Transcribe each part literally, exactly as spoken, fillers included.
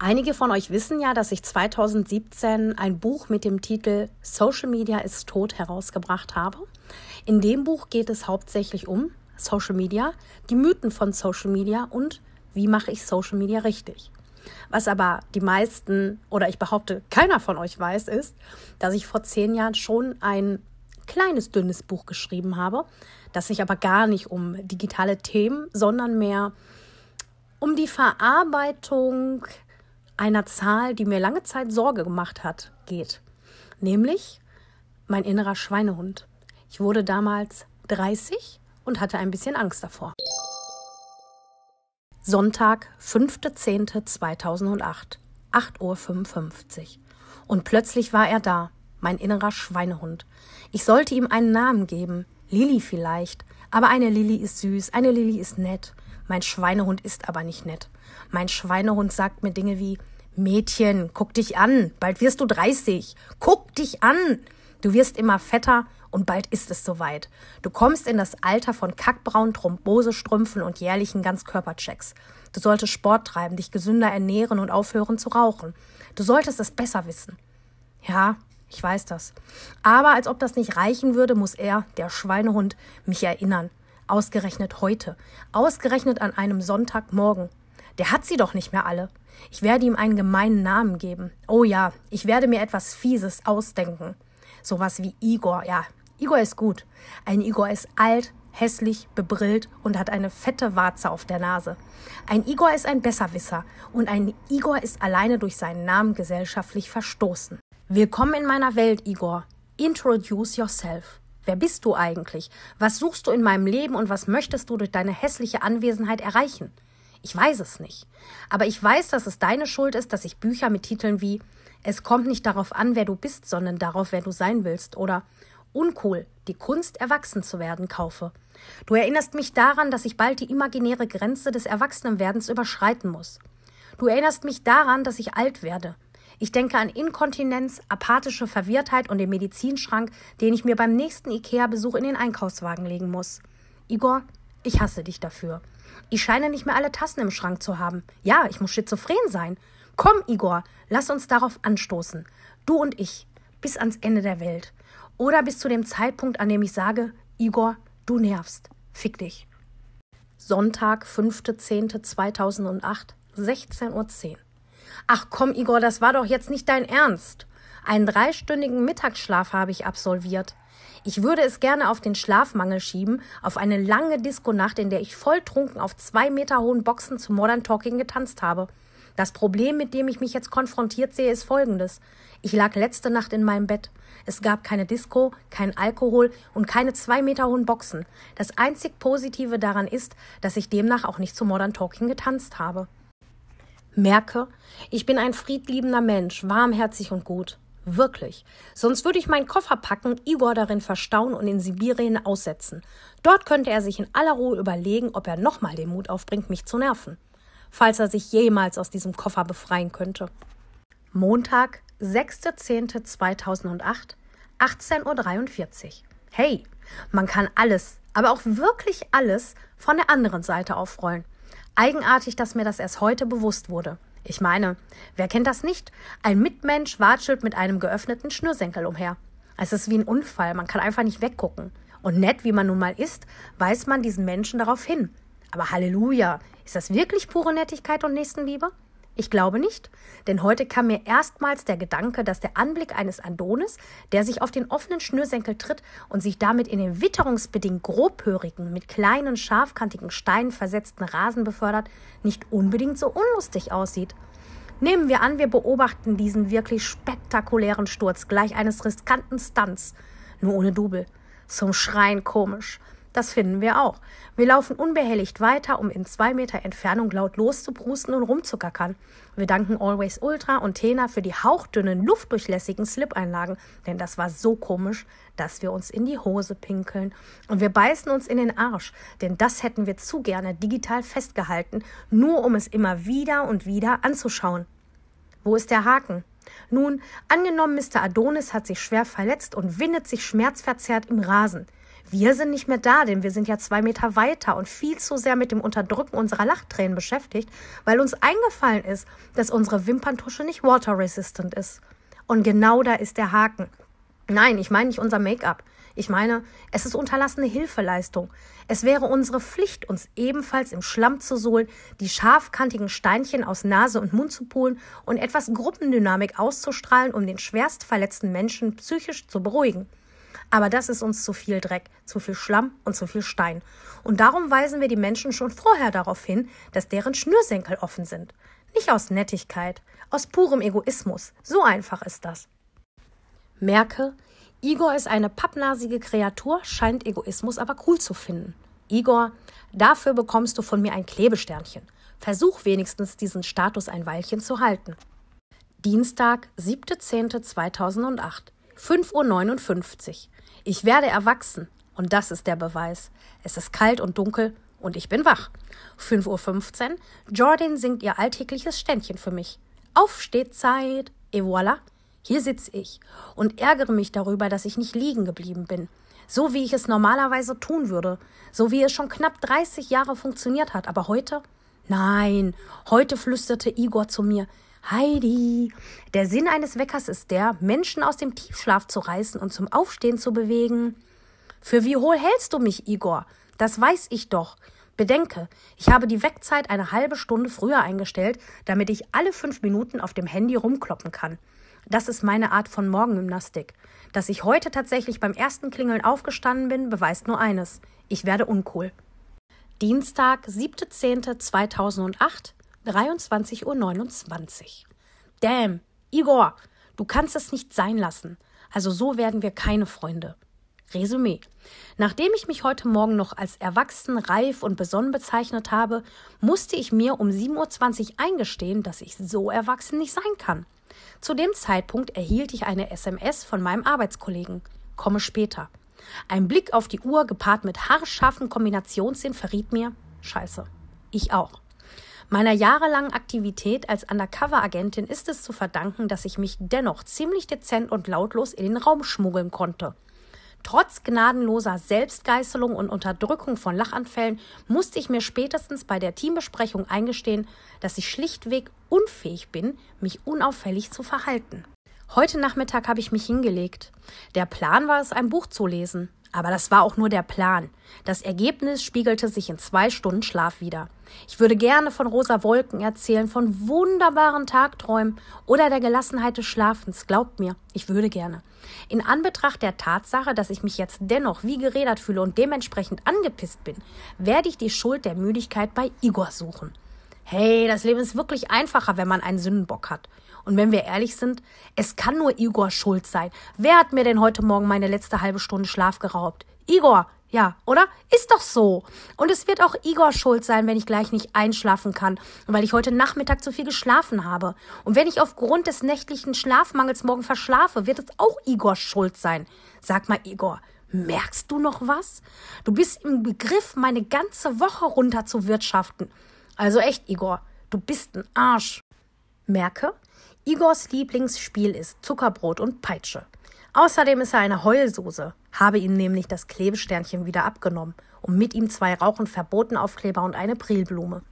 Einige von euch wissen ja, dass ich zweitausendsiebzehn ein Buch mit dem Titel Social Media ist tot herausgebracht habe. In dem Buch geht es hauptsächlich um Social Media, die Mythen von Social Media und wie mache ich Social Media richtig. Was aber die meisten oder ich behaupte, keiner von euch weiß, ist, dass ich vor zehn Jahren schon ein kleines, dünnes Buch geschrieben habe, das sich aber gar nicht um digitale Themen, sondern mehr um die Verarbeitung einer Zahl, die mir lange Zeit Sorge gemacht hat, geht. Nämlich mein innerer Schweinehund. Ich wurde damals dreißig und hatte ein bisschen Angst davor. Sonntag, fünfter zehnter zweitausendacht, acht Uhr fünfundfünfzig. Und plötzlich war er da, mein innerer Schweinehund. Ich sollte ihm einen Namen geben, Lili vielleicht. Aber eine Lili ist süß, eine Lili ist nett. Mein Schweinehund ist aber nicht nett. Mein Schweinehund sagt mir Dinge wie, Mädchen, guck dich an, bald wirst du dreißig. Guck dich an, du wirst immer fetter und bald ist es soweit. Du kommst in das Alter von kackbraunen Thrombosestrümpfen und jährlichen Ganzkörperchecks. Du solltest Sport treiben, dich gesünder ernähren und aufhören zu rauchen. Du solltest es besser wissen. Ja, ich weiß das. Aber als ob das nicht reichen würde, muss er, der Schweinehund, mich erinnern. Ausgerechnet heute. Ausgerechnet an einem Sonntagmorgen. Der hat sie doch nicht mehr alle. Ich werde ihm einen gemeinen Namen geben. Oh ja, ich werde mir etwas Fieses ausdenken. Sowas wie Igor. Ja, Igor ist gut. Ein Igor ist alt, hässlich, bebrillt und hat eine fette Warze auf der Nase. Ein Igor ist ein Besserwisser. Und ein Igor ist alleine durch seinen Namen gesellschaftlich verstoßen. Willkommen in meiner Welt, Igor. Introduce yourself. Wer bist du eigentlich? Was suchst du in meinem Leben und was möchtest du durch deine hässliche Anwesenheit erreichen? Ich weiß es nicht. Aber ich weiß, dass es deine Schuld ist, dass ich Bücher mit Titeln wie Es kommt nicht darauf an, wer du bist, sondern darauf, wer du sein willst oder Uncool, die Kunst, erwachsen zu werden, kaufe. Du erinnerst mich daran, dass ich bald die imaginäre Grenze des Erwachsenenwerdens überschreiten muss. Du erinnerst mich daran, dass ich alt werde. Ich denke an Inkontinenz, apathische Verwirrtheit und den Medizinschrank, den ich mir beim nächsten Ikea-Besuch in den Einkaufswagen legen muss. Igor, ich hasse dich dafür. Ich scheine nicht mehr alle Tassen im Schrank zu haben. Ja, ich muss schizophren sein. Komm, Igor, lass uns darauf anstoßen. Du und ich, bis ans Ende der Welt. Oder bis zu dem Zeitpunkt, an dem ich sage, Igor, du nervst. Fick dich. Sonntag, fünfter zehnter zweitausendacht, sechzehn Uhr zehn. Ach komm, Igor, das war doch jetzt nicht dein Ernst. Einen dreistündigen Mittagsschlaf habe ich absolviert. Ich würde es gerne auf den Schlafmangel schieben, auf eine lange Diskonacht, in der ich volltrunken auf zwei Meter hohen Boxen zu Modern Talking getanzt habe. Das Problem, mit dem ich mich jetzt konfrontiert sehe, ist folgendes. Ich lag letzte Nacht in meinem Bett. Es gab keine Disco, keinen Alkohol und keine zwei Meter hohen Boxen. Das einzig Positive daran ist, dass ich demnach auch nicht zu Modern Talking getanzt habe. Merke, ich bin ein friedliebender Mensch, warmherzig und gut. Wirklich. Sonst würde ich meinen Koffer packen, Igor darin verstauen und in Sibirien aussetzen. Dort könnte er sich in aller Ruhe überlegen, ob er nochmal den Mut aufbringt, mich zu nerven. Falls er sich jemals aus diesem Koffer befreien könnte. Montag, sechster zehnter zweitausendacht, achtzehn Uhr dreiundvierzig. Hey, man kann alles, aber auch wirklich alles von der anderen Seite aufrollen. Eigenartig, dass mir das erst heute bewusst wurde. Ich meine, wer kennt das nicht? Ein Mitmensch watschelt mit einem geöffneten Schnürsenkel umher. Es ist wie ein Unfall, man kann einfach nicht weggucken. Und nett, wie man nun mal ist, weist man diesen Menschen darauf hin. Aber Halleluja, ist das wirklich pure Nettigkeit und Nächstenliebe? Ich glaube nicht, denn heute kam mir erstmals der Gedanke, dass der Anblick eines Adonis, der sich auf den offenen Schnürsenkel tritt und sich damit in den witterungsbedingt grobhörigen, mit kleinen, scharfkantigen Steinen versetzten Rasen befördert, nicht unbedingt so unlustig aussieht. Nehmen wir an, wir beobachten diesen wirklich spektakulären Sturz gleich eines riskanten Stunts, nur ohne Double. Zum Schreien komisch. Das finden wir auch. Wir laufen unbehelligt weiter, um in zwei Meter Entfernung laut loszubrusten und rumzugackern. Wir danken Always Ultra und Tena für die hauchdünnen, luftdurchlässigen Slip-Einlagen, denn das war so komisch, dass wir uns in die Hose pinkeln. Und wir beißen uns in den Arsch, denn das hätten wir zu gerne digital festgehalten, nur um es immer wieder und wieder anzuschauen. Wo ist der Haken? Nun, angenommen, Mister Adonis hat sich schwer verletzt und windet sich schmerzverzerrt im Rasen. Wir sind nicht mehr da, denn wir sind ja zwei Meter weiter und viel zu sehr mit dem Unterdrücken unserer Lachtränen beschäftigt, weil uns eingefallen ist, dass unsere Wimperntusche nicht water-resistant ist. Und genau da ist der Haken. Nein, ich meine nicht unser Make-up. Ich meine, es ist unterlassene Hilfeleistung. Es wäre unsere Pflicht, uns ebenfalls im Schlamm zu suhlen, die scharfkantigen Steinchen aus Nase und Mund zu pulen und etwas Gruppendynamik auszustrahlen, um den schwerst verletzten Menschen psychisch zu beruhigen. Aber das ist uns zu viel Dreck, zu viel Schlamm und zu viel Stein. Und darum weisen wir die Menschen schon vorher darauf hin, dass deren Schnürsenkel offen sind. Nicht aus Nettigkeit, aus purem Egoismus. So einfach ist das. Merke, Igor ist eine pappnasige Kreatur, scheint Egoismus aber cool zu finden. Igor, dafür bekommst du von mir ein Klebesternchen. Versuch wenigstens, diesen Status ein Weilchen zu halten. Dienstag, siebter zehnter zweitausendacht, fünf Uhr neunundfünfzig. Ich werde erwachsen und das ist der Beweis. Es ist kalt und dunkel und ich bin wach. fünf Uhr fünfzehn, Jordan singt ihr alltägliches Ständchen für mich. Aufstehzeit, et voilà. Hier sitze ich und ärgere mich darüber, dass ich nicht liegen geblieben bin, so wie ich es normalerweise tun würde, so wie es schon knapp dreißig Jahre funktioniert hat. Aber heute? Nein, heute flüsterte Igor zu mir, Heidi, der Sinn eines Weckers ist der, Menschen aus dem Tiefschlaf zu reißen und zum Aufstehen zu bewegen. Für wie hohl hältst du mich, Igor? Das weiß ich doch. Bedenke, ich habe die Weckzeit eine halbe Stunde früher eingestellt, damit ich alle fünf Minuten auf dem Handy rumkloppen kann. Das ist meine Art von Morgengymnastik. Dass ich heute tatsächlich beim ersten Klingeln aufgestanden bin, beweist nur eines. Ich werde uncool. Dienstag, siebter zehnter zweitausendacht, dreiundzwanzig Uhr neunundzwanzig. Damn, Igor, du kannst es nicht sein lassen. Also so werden wir keine Freunde. Resümee. Nachdem ich mich heute Morgen noch als erwachsen, reif und besonnen bezeichnet habe, musste ich mir um sieben Uhr zwanzig eingestehen, dass ich so erwachsen nicht sein kann. Zu dem Zeitpunkt erhielt ich eine S M S von meinem Arbeitskollegen. Komme später. Ein Blick auf die Uhr gepaart mit haarscharfen Kombinationssinn verriet mir, scheiße, ich auch. Meiner jahrelangen Aktivität als Undercover-Agentin ist es zu verdanken, dass ich mich dennoch ziemlich dezent und lautlos in den Raum schmuggeln konnte. Trotz gnadenloser Selbstgeißelung und Unterdrückung von Lachanfällen musste ich mir spätestens bei der Teambesprechung eingestehen, dass ich schlichtweg unfähig bin, mich unauffällig zu verhalten. Heute Nachmittag habe ich mich hingelegt. Der Plan war es, ein Buch zu lesen. Aber das war auch nur der Plan. Das Ergebnis spiegelte sich in zwei Stunden Schlaf wider. Ich würde gerne von rosa Wolken erzählen, von wunderbaren Tagträumen oder der Gelassenheit des Schlafens. Glaubt mir, ich würde gerne. In Anbetracht der Tatsache, dass ich mich jetzt dennoch wie gerädert fühle und dementsprechend angepisst bin, werde ich die Schuld der Müdigkeit bei Igor suchen. Hey, das Leben ist wirklich einfacher, wenn man einen Sündenbock hat. Und wenn wir ehrlich sind, es kann nur Igor schuld sein. Wer hat mir denn heute Morgen meine letzte halbe Stunde Schlaf geraubt? Igor, ja, oder? Ist doch so. Und es wird auch Igor schuld sein, wenn ich gleich nicht einschlafen kann, weil ich heute Nachmittag zu viel geschlafen habe. Und wenn ich aufgrund des nächtlichen Schlafmangels morgen verschlafe, wird es auch Igor schuld sein. Sag mal, Igor, merkst du noch was? Du bist im Begriff, meine ganze Woche runter zu wirtschaften. Also echt, Igor, du bist ein Arsch. Merke, Igors Lieblingsspiel ist Zuckerbrot und Peitsche. Außerdem ist er eine Heulsuse, habe ihm nämlich das Klebesternchen wieder abgenommen und mit ihm zwei Rauchen verboten Aufkleber und eine Prilblume.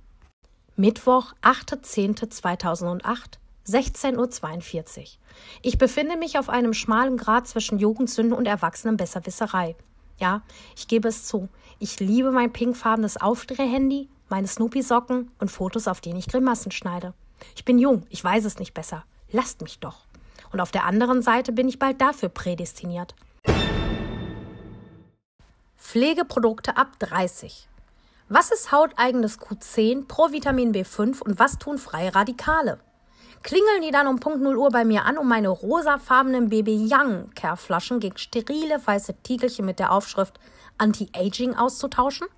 Mittwoch, achter zehnter zweitausendacht, sechzehn Uhr zweiundvierzig. Ich befinde mich auf einem schmalen Grat zwischen Jugendsünde und Erwachsenenbesserwisserei. Ja, ich gebe es zu, ich liebe mein pinkfarbenes Aufdreh-Handy, meine Snoopy-Socken und Fotos, auf denen ich Grimassen schneide. Ich bin jung, ich weiß es nicht besser. Lasst mich doch. Und auf der anderen Seite bin ich bald dafür prädestiniert. Pflegeprodukte ab dreißig. Was ist hauteigenes Q zehn, Pro-Vitamin B fünf und was tun freie Radikale? Klingeln die dann um Punkt null Uhr bei mir an, um meine rosafarbenen Baby-Young-Care-Flaschen gegen sterile weiße Tiegelchen mit der Aufschrift Anti-Aging auszutauschen?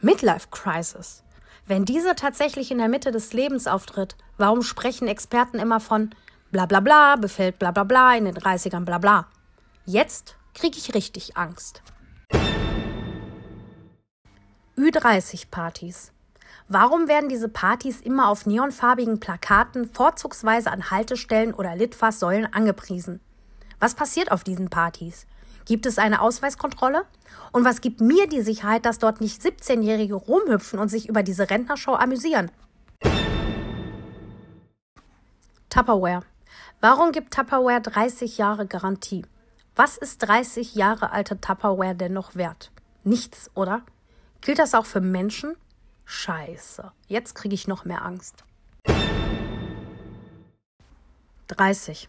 Midlife-Crisis. Wenn diese tatsächlich in der Mitte des Lebens auftritt, warum sprechen Experten immer von bla bla bla, befällt bla bla bla, in den dreißigern bla bla? Jetzt kriege ich richtig Angst. Ü dreißig Partys. Warum werden diese Partys immer auf neonfarbigen Plakaten, vorzugsweise an Haltestellen oder Litfaßsäulen angepriesen? Was passiert auf diesen Partys? Gibt es eine Ausweiskontrolle? Und was gibt mir die Sicherheit, dass dort nicht siebzehnjährige rumhüpfen und sich über diese Rentnershow amüsieren? Tupperware. Warum gibt Tupperware dreißig Jahre Garantie? Was ist dreißig Jahre alte Tupperware denn noch wert? Nichts, oder? Gilt das auch für Menschen? Scheiße, jetzt kriege ich noch mehr Angst. dreißig.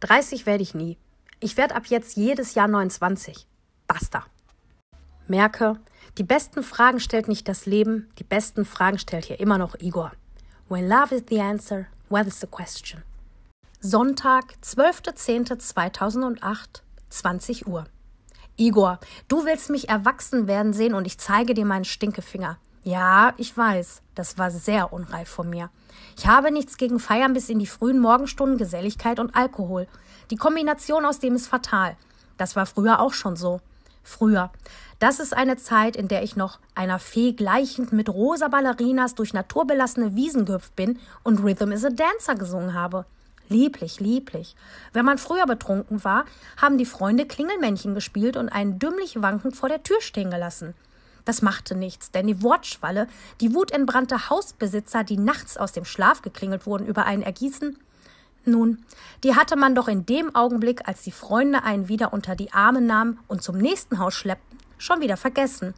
dreißig werde ich nie. Ich werde ab jetzt jedes Jahr neunundzwanzig. Basta. Merke, die besten Fragen stellt nicht das Leben, die besten Fragen stellt hier immer noch Igor. When love is the answer, what is the question? Sonntag, zwölfter zehnter zweitausendacht, zwanzig Uhr. Igor, du willst mich erwachsen werden sehen und ich zeige dir meinen Stinkefinger. Ja, ich weiß, das war sehr unreif von mir. Ich habe nichts gegen Feiern bis in die frühen Morgenstunden, Geselligkeit und Alkohol. Die Kombination aus dem ist fatal. Das war früher auch schon so. Früher. Das ist eine Zeit, in der ich noch einer Fee gleichend mit rosa Ballerinas durch naturbelassene Wiesen gehüpft bin und Rhythm is a Dancer gesungen habe. Lieblich, lieblich. Wenn man früher betrunken war, haben die Freunde Klingelmännchen gespielt und einen dümmlich wankend vor der Tür stehen gelassen. Das machte nichts, denn die Wortschwalle, die wutentbrannte Hausbesitzer, die nachts aus dem Schlaf geklingelt wurden, über einen ergießen, nun, die hatte man doch in dem Augenblick, als die Freunde einen wieder unter die Arme nahmen und zum nächsten Haus schleppten, schon wieder vergessen.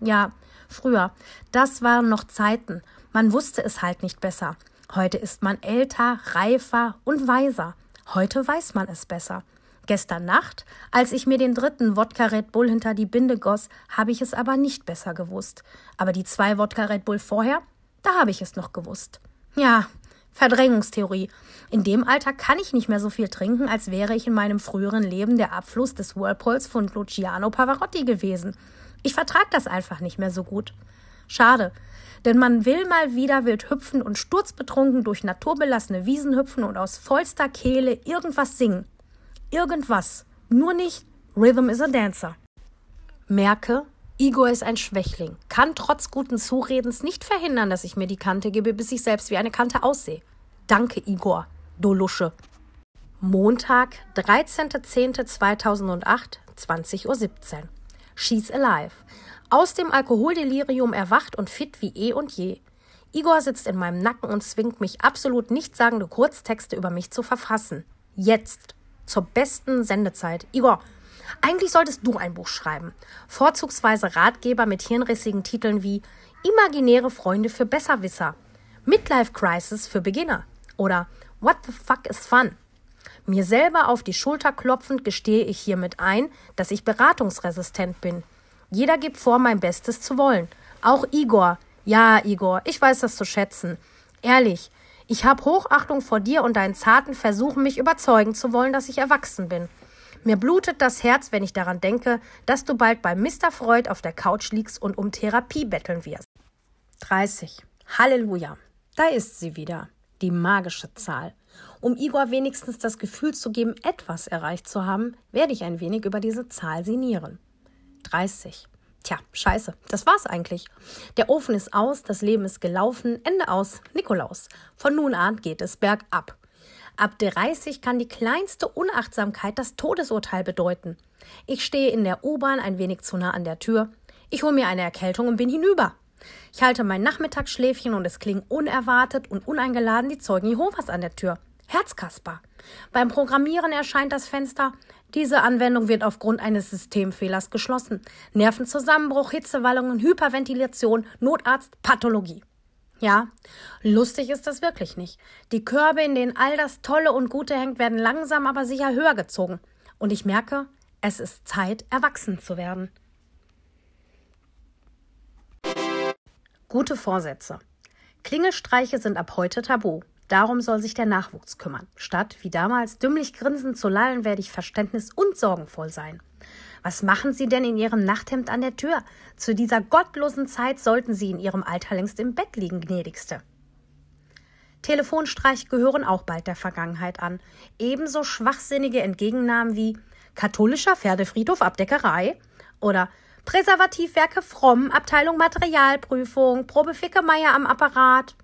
Ja, früher, das waren noch Zeiten, man wusste es halt nicht besser. Heute ist man älter, reifer und weiser. Heute weiß man es besser. Gestern Nacht, als ich mir den dritten Wodka Red Bull hinter die Binde goss, habe ich es aber nicht besser gewusst. Aber die zwei Wodka Red Bull vorher, da habe ich es noch gewusst. Ja, Verdrängungstheorie. In dem Alter kann ich nicht mehr so viel trinken, als wäre ich in meinem früheren Leben der Abfluss des Whirlpools von Luciano Pavarotti gewesen. Ich vertrage das einfach nicht mehr so gut. Schade, denn man will mal wieder wild hüpfen und sturzbetrunken durch naturbelassene Wiesen hüpfen und aus vollster Kehle irgendwas singen. Irgendwas, nur nicht Rhythm is a Dancer. Merke, Igor ist ein Schwächling, kann trotz guten Zuredens nicht verhindern, dass ich mir die Kante gebe, bis ich selbst wie eine Kante aussehe. Danke, Igor, du Lusche. Montag, dreizehnter zehnter zweitausendacht, zwanzig Uhr siebzehn. She's alive. Aus dem Alkoholdelirium erwacht und fit wie eh und je. Igor sitzt in meinem Nacken und zwingt mich, absolut nichtssagende Kurztexte über mich zu verfassen. Jetzt. Zur besten Sendezeit. Igor, eigentlich solltest du ein Buch schreiben. Vorzugsweise Ratgeber mit hirnrissigen Titeln wie Imaginäre Freunde für Besserwisser, Midlife Crisis für Beginner oder What the fuck is fun? Mir selber auf die Schulter klopfend gestehe ich hiermit ein, dass ich beratungsresistent bin. Jeder gibt vor, mein Bestes zu wollen. Auch Igor. Ja, Igor, ich weiß das zu schätzen. Ehrlich. Ich habe Hochachtung vor dir und deinen zarten Versuchen, mich überzeugen zu wollen, dass ich erwachsen bin. Mir blutet das Herz, wenn ich daran denke, dass du bald bei Mister Freud auf der Couch liegst und um Therapie betteln wirst. dreißig. Halleluja. Da ist sie wieder. Die magische Zahl. Um Igor wenigstens das Gefühl zu geben, etwas erreicht zu haben, werde ich ein wenig über diese Zahl sinnieren. dreißig. Tja, scheiße, das war's eigentlich. Der Ofen ist aus, das Leben ist gelaufen, Ende aus, Nikolaus. Von nun an geht es bergab. Ab dreißig kann die kleinste Unachtsamkeit das Todesurteil bedeuten. Ich stehe in der U-Bahn ein wenig zu nah an der Tür. Ich hole mir eine Erkältung und bin hinüber. Ich halte mein Nachmittagsschläfchen und es klingen unerwartet und uneingeladen die Zeugen Jehovas an der Tür. Herzkasper. Beim Programmieren erscheint das Fenster. Diese Anwendung wird aufgrund eines Systemfehlers geschlossen. Nervenzusammenbruch, Hitzewallungen, Hyperventilation, Notarzt, Pathologie. Ja, lustig ist das wirklich nicht. Die Körbe, in denen all das Tolle und Gute hängt, werden langsam aber sicher höher gezogen. Und ich merke, es ist Zeit, erwachsen zu werden. Gute Vorsätze. Klingelstreiche sind ab heute tabu. Darum soll sich der Nachwuchs kümmern. Statt, wie damals, dümmlich grinsend zu lallen, werde ich verständnis- und sorgenvoll sein. Was machen Sie denn in Ihrem Nachthemd an der Tür? Zu dieser gottlosen Zeit sollten Sie in Ihrem Alter längst im Bett liegen, gnädigste. Telefonstreich gehören auch bald der Vergangenheit an. Ebenso schwachsinnige Entgegennahmen wie katholischer Pferdefriedhof ab Deckerei oder Präservativwerke Fromm, Abteilung Materialprüfung, Probefickemeier am Apparat.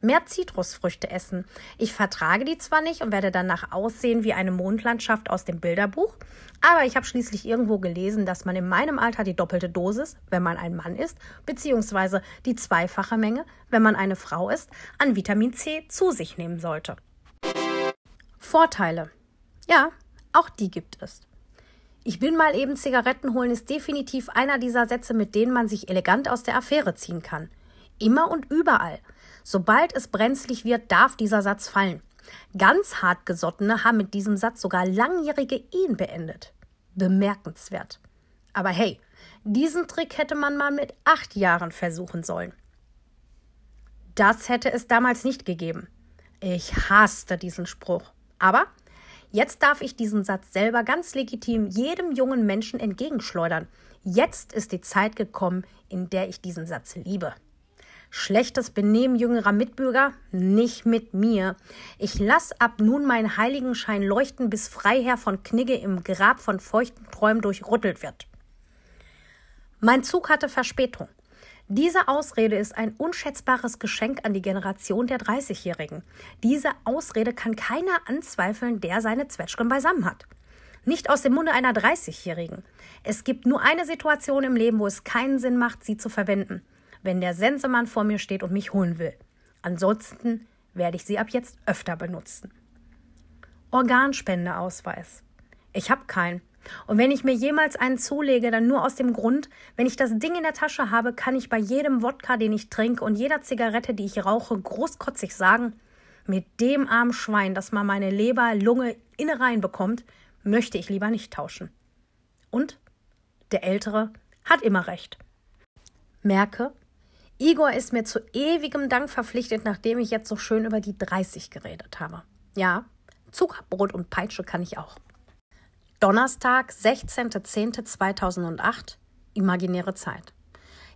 mehr Zitrusfrüchte essen. Ich vertrage die zwar nicht und werde danach aussehen wie eine Mondlandschaft aus dem Bilderbuch, aber ich habe schließlich irgendwo gelesen, dass man in meinem Alter die doppelte Dosis, wenn man ein Mann ist, beziehungsweise die zweifache Menge, wenn man eine Frau ist, an Vitamin C zu sich nehmen sollte. Vorteile. Ja, auch die gibt es. Ich bin mal eben Zigaretten holen ist definitiv einer dieser Sätze, mit denen man sich elegant aus der Affäre ziehen kann. Immer und überall. Sobald es brenzlig wird, darf dieser Satz fallen. Ganz hartgesottene haben mit diesem Satz sogar langjährige Ehen beendet. Bemerkenswert. Aber hey, diesen Trick hätte man mal mit acht Jahren versuchen sollen. Das hätte es damals nicht gegeben. Ich hasste diesen Spruch. Aber jetzt darf ich diesen Satz selber ganz legitim jedem jungen Menschen entgegenschleudern. Jetzt ist die Zeit gekommen, in der ich diesen Satz liebe. Schlechtes Benehmen jüngerer Mitbürger? Nicht mit mir. Ich lasse ab nun meinen Heiligenschein leuchten, bis Freiherr von Knigge im Grab von feuchten Träumen durchrüttelt wird. Mein Zug hatte Verspätung. Diese Ausrede ist ein unschätzbares Geschenk an die Generation der dreißigjährigen. Diese Ausrede kann keiner anzweifeln, der seine Zwetschgen beisammen hat. Nicht aus dem Munde einer dreißigjährigen. Es gibt nur eine Situation im Leben, wo es keinen Sinn macht, sie zu verwenden. Wenn der Sensemann vor mir steht und mich holen will. Ansonsten werde ich sie ab jetzt öfter benutzen. Organspendeausweis. Ich habe keinen. Und wenn ich mir jemals einen zulege, dann nur aus dem Grund, wenn ich das Ding in der Tasche habe, kann ich bei jedem Wodka, den ich trinke und jeder Zigarette, die ich rauche, großkotzig sagen, mit dem armen Schwein, das mal meine Leber, Lunge, Innereien bekommt, möchte ich lieber nicht tauschen. Und der Ältere hat immer recht. Merke, Igor ist mir zu ewigem Dank verpflichtet, nachdem ich jetzt so schön über die dreißig geredet habe. Ja, Zuckerbrot und Peitsche kann ich auch. Donnerstag, sechzehnter zehnter zweitausendacht, imaginäre Zeit.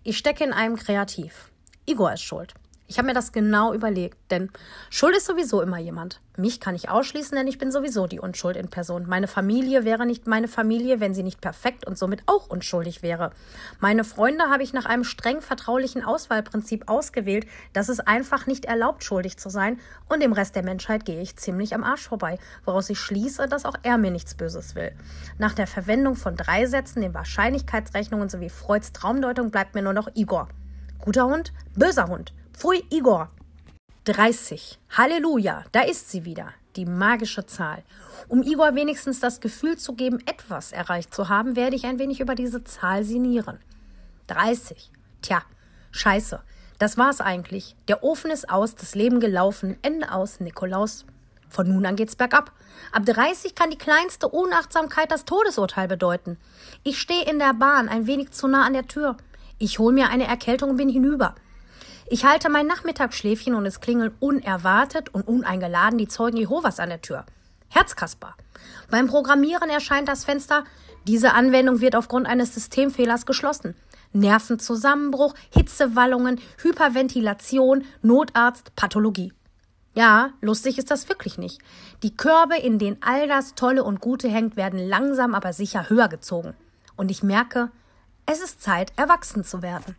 Ich stecke in einem Kreativ. Igor ist schuld. Ich habe mir das genau überlegt, denn schuld ist sowieso immer jemand. Mich kann ich ausschließen, denn ich bin sowieso die Unschuld in Person. Meine Familie wäre nicht meine Familie, wenn sie nicht perfekt und somit auch unschuldig wäre. Meine Freunde habe ich nach einem streng vertraulichen Auswahlprinzip ausgewählt. Das ist einfach nicht erlaubt, schuldig zu sein. Und dem Rest der Menschheit gehe ich ziemlich am Arsch vorbei, woraus ich schließe, dass auch er mir nichts Böses will. Nach der Verwendung von drei Sätzen, den Wahrscheinlichkeitsrechnungen sowie Freuds Traumdeutung bleibt mir nur noch Igor. Guter Hund, böser Hund. Pfui, Igor. dreißig. Halleluja, da ist sie wieder, die magische Zahl. Um Igor wenigstens das Gefühl zu geben, etwas erreicht zu haben, werde ich ein wenig über diese Zahl sinnieren. dreißig. Tja, scheiße, das war's eigentlich. Der Ofen ist aus, das Leben gelaufen, Ende aus, Nikolaus. Von nun an geht's bergab. Ab dreißig kann die kleinste Unachtsamkeit das Todesurteil bedeuten. Ich stehe in der Bahn, ein wenig zu nah an der Tür. Ich hole mir eine Erkältung und bin hinüber. Ich halte mein Nachmittagsschläfchen und es klingeln unerwartet und uneingeladen die Zeugen Jehovas an der Tür. Herzkasper. Beim Programmieren erscheint das Fenster, diese Anwendung wird aufgrund eines Systemfehlers geschlossen. Nervenzusammenbruch, Hitzewallungen, Hyperventilation, Notarzt, Pathologie. Ja, lustig ist das wirklich nicht. Die Körbe, in denen all das Tolle und Gute hängt, werden langsam aber sicher höher gezogen. Und ich merke, es ist Zeit, erwachsen zu werden.